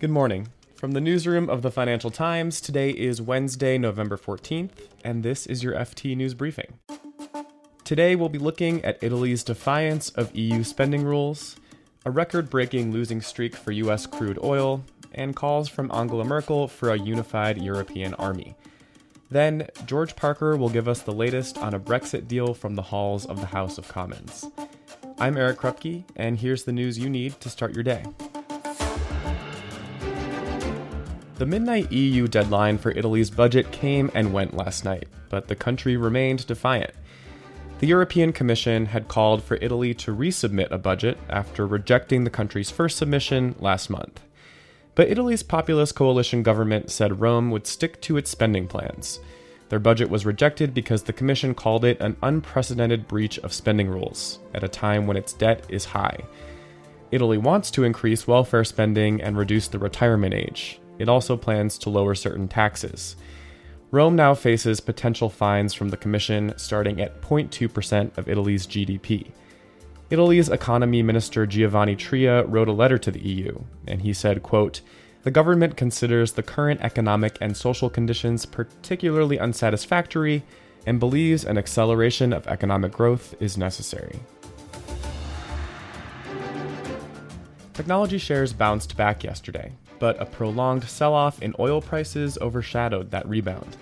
Good morning. From the newsroom of the Financial Times, today is Wednesday, November 14th, and this is your FT News Briefing. Today we'll be looking at Italy's defiance of EU spending rules, a record-breaking losing streak for US crude oil, and calls from Angela Merkel for a unified European army. Then, George Parker will give us the latest on a Brexit deal from the halls of the House of Commons. I'm Eric Krupke, and here's the news you need to start your day. The midnight EU deadline for Italy's budget came and went last night, but the country remained defiant. The European Commission had called for Italy to resubmit a budget after rejecting the country's first submission last month. But Italy's populist coalition government said Rome would stick to its spending plans. Their budget was rejected because the Commission called it an unprecedented breach of spending rules, at a time when its debt is high. Italy wants to increase welfare spending and reduce the retirement age. It also plans to lower certain taxes. Rome now faces potential fines from the Commission starting at 0.2% of Italy's GDP. Italy's economy minister Giovanni Tria wrote a letter to the EU, and he said, quote, "The government considers the current economic and social conditions particularly unsatisfactory and believes an acceleration of economic growth is necessary." Technology shares bounced back yesterday, but a prolonged sell-off in oil prices overshadowed that rebound.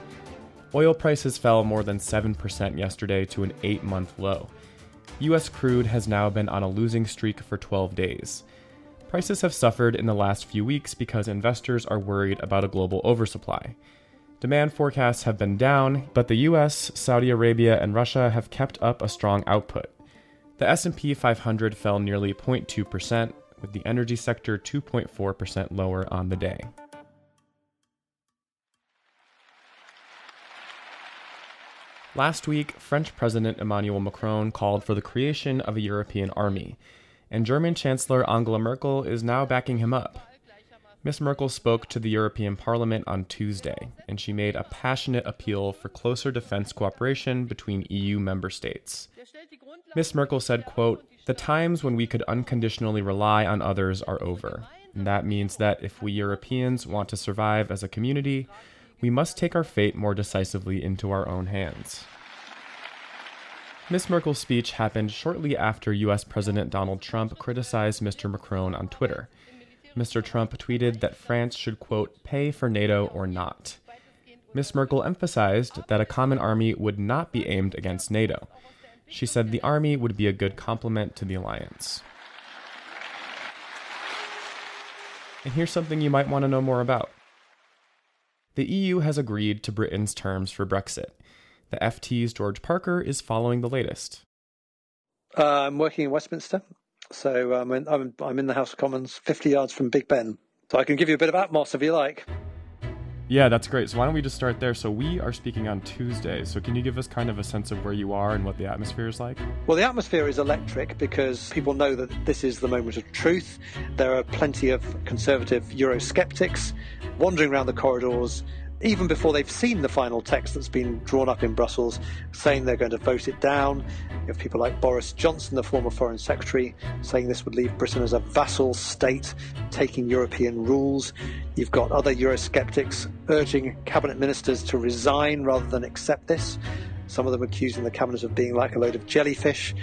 Oil prices fell more than 7% yesterday to an 8-month low. U.S. crude has now been on a losing streak for 12 days. Prices have suffered in the last few weeks because investors are worried about a global oversupply. Demand forecasts have been down, but the U.S., Saudi Arabia, and Russia have kept up a strong output. The S&P 500 fell nearly 0.2%, with the energy sector 2.4% lower on the day. Last week, French President Emmanuel Macron called for the creation of a European army, and German Chancellor Angela Merkel is now backing him up. Ms. Merkel spoke to the European Parliament on Tuesday, and she made a passionate appeal for closer defense cooperation between EU member states. Ms. Merkel said, quote, "The times when we could unconditionally rely on others are over, and that means that if we Europeans want to survive as a community, we must take our fate more decisively into our own hands." Ms. Merkel's speech happened shortly after U.S. President Donald Trump criticized Mr. Macron on Twitter. Mr. Trump tweeted that France should, quote, "pay for NATO or not." Ms. Merkel emphasized that a common army would not be aimed against NATO. She said the army would be a good complement to the alliance. And here's something you might want to know more about. The EU has agreed to Britain's terms for Brexit. The FT's George Parker is following the latest. I'm working in Westminster, so I'm in the House of Commons, 50 yards from Big Ben. So I can give you a bit of Atmos if you like. Yeah, that's great. So why don't we just start there? So we are speaking on Tuesday. So can you give us kind of a sense of where you are and what the atmosphere is like? Well, the atmosphere is electric because people know that this is the moment of truth. There are plenty of conservative Eurosceptics wandering around the corridors, even before they've seen the final text that's been drawn up in Brussels, saying they're going to vote it down. You have people like Boris Johnson, the former Foreign Secretary, saying this would leave Britain as a vassal state, taking European rules. You've got other Eurosceptics urging cabinet ministers to resign rather than accept this. Some of them accusing the cabinet of being like a load of jellyfish.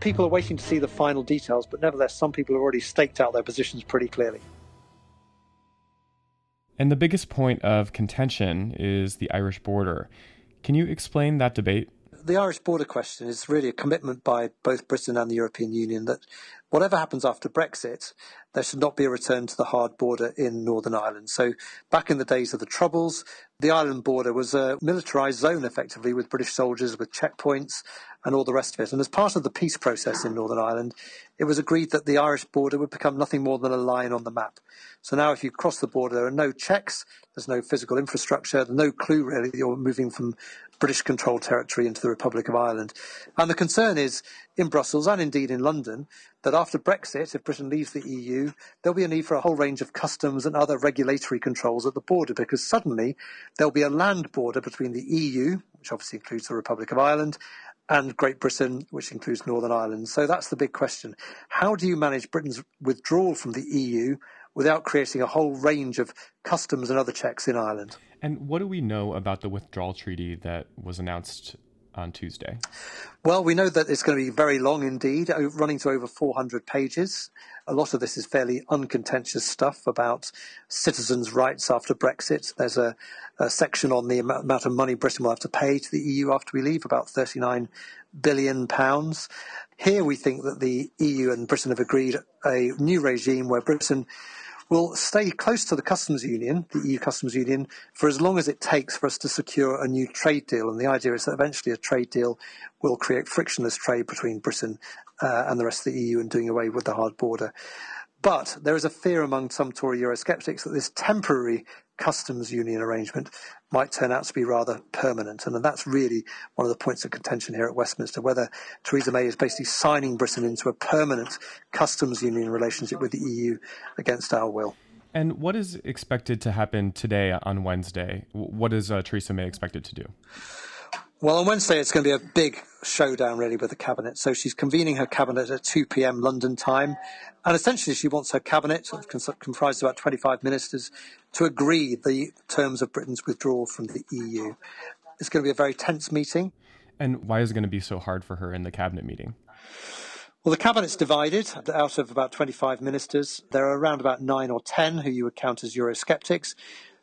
People are waiting to see the final details, but nevertheless, some people have already staked out their positions pretty clearly. And the biggest point of contention is the Irish border. Can you explain that debate? The Irish border question is really a commitment by both Britain and the European Union that whatever happens after Brexit, there should not be a return to the hard border in Northern Ireland. So back in the days of the Troubles, the Ireland border was a militarised zone, effectively, with British soldiers, with checkpoints and all the rest of it. And as part of the peace process in Northern Ireland, it was agreed that the Irish border would become nothing more than a line on the map. So now if you cross the border, there are no checks, there's no physical infrastructure, no clue really that you're moving from British-controlled territory into the Republic of Ireland. And the concern is, in Brussels and indeed in London, that after Brexit, if Britain leaves the EU, there'll be a need for a whole range of customs and other regulatory controls at the border, because suddenly there'll be a land border between the EU, which obviously includes the Republic of Ireland, and Great Britain, which includes Northern Ireland. So that's the big question. How do you manage Britain's withdrawal from the EU without creating a whole range of customs and other checks in Ireland. And what do we know about the withdrawal treaty that was announced on Tuesday? Well, we know that it's going to be very long indeed, running to over 400 pages. A lot of this is fairly uncontentious stuff about citizens' rights after Brexit. There's a section on the amount of money Britain will have to pay to the EU after we leave, about £39 billion. Here we think that the EU and Britain have agreed a new regime where Britain will stay close to the customs union, the EU customs union, for as long as it takes for us to secure a new trade deal. And the idea is that eventually a trade deal will create frictionless trade between Britain and the rest of the EU and doing away with the hard border. But there is a fear among some Tory Eurosceptics that this temporary customs union arrangement might turn out to be rather permanent. And that's really one of the points of contention here at Westminster, whether Theresa May is basically signing Britain into a permanent customs union relationship with the EU against our will. And what is expected to happen today on Wednesday? What is Theresa May expected to do? Well, on Wednesday, it's going to be a big showdown, really, with the cabinet. So she's convening her cabinet at 2 p.m. London time. And essentially, she wants her cabinet, comprised of about 25 ministers, to agree the terms of Britain's withdrawal from the EU. It's going to be a very tense meeting. And why is it going to be so hard for her in the cabinet meeting? Well, the cabinet's divided. Out of about 25 ministers, there are around about 9 or 10 who you would count as Eurosceptics,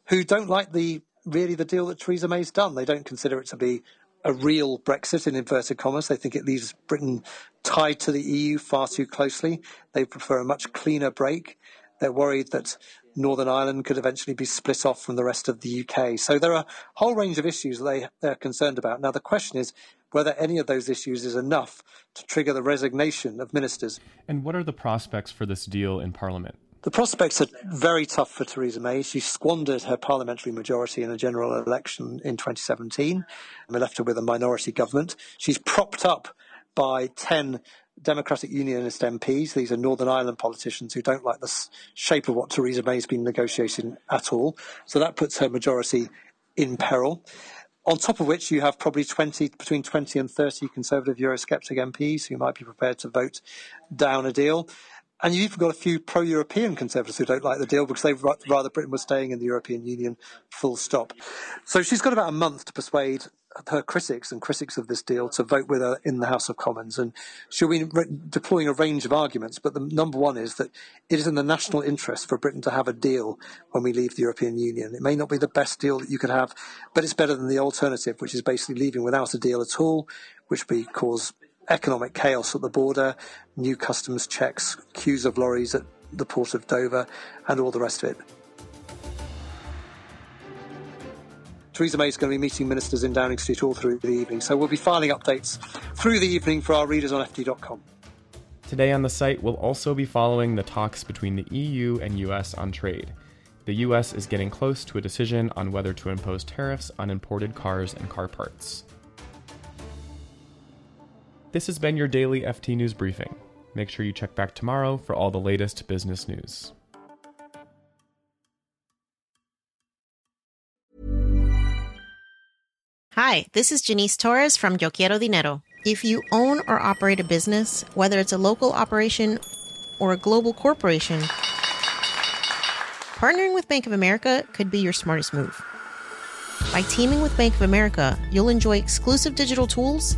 who don't like the deal that Theresa May's done. They don't consider it to be a real Brexit, in inverted commas. They think it leaves Britain tied to the EU far too closely. They prefer a much cleaner break. They're worried that Northern Ireland could eventually be split off from the rest of the UK. So there are a whole range of issues they're concerned about. Now, the question is whether any of those issues is enough to trigger the resignation of ministers. And what are the prospects for this deal in Parliament? The prospects are very tough for Theresa May. She squandered her parliamentary majority in a general election in 2017. We left her with a minority government. She's propped up by 10 Democratic Unionist MPs. These are Northern Ireland politicians who don't like the shape of what Theresa May's been negotiating at all. So that puts her majority in peril. On top of which you have probably between 20 and 30 Conservative Eurosceptic MPs who might be prepared to vote down a deal. And you've even got a few pro-European Conservatives who don't like the deal because they'd rather Britain was staying in the European Union, full stop. So she's got about a month to persuade her critics and critics of this deal to vote with her in the House of Commons. And she'll be deploying a range of arguments, but the number one is that it is in the national interest for Britain to have a deal when we leave the European Union. It may not be the best deal that you could have, but it's better than the alternative, which is basically leaving without a deal at all, which would cause economic chaos at the border, new customs checks, queues of lorries at the port of Dover, and all the rest of it. Theresa May is going to be meeting ministers in Downing Street all through the evening, so we'll be filing updates through the evening for our readers on FT.com. Today on the site, we'll also be following the talks between the EU and US on trade. The US is getting close to a decision on whether to impose tariffs on imported cars and car parts. This has been your daily FT News Briefing. Make sure you check back tomorrow for all the latest business news. Hi, this is Janice Torres from Yo Quiero Dinero. If you own or operate a business, whether it's a local operation or a global corporation, partnering with Bank of America could be your smartest move. By teaming with Bank of America, you'll enjoy exclusive digital tools,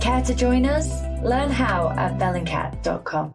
Care to join us? Learn how at bellingcat.com.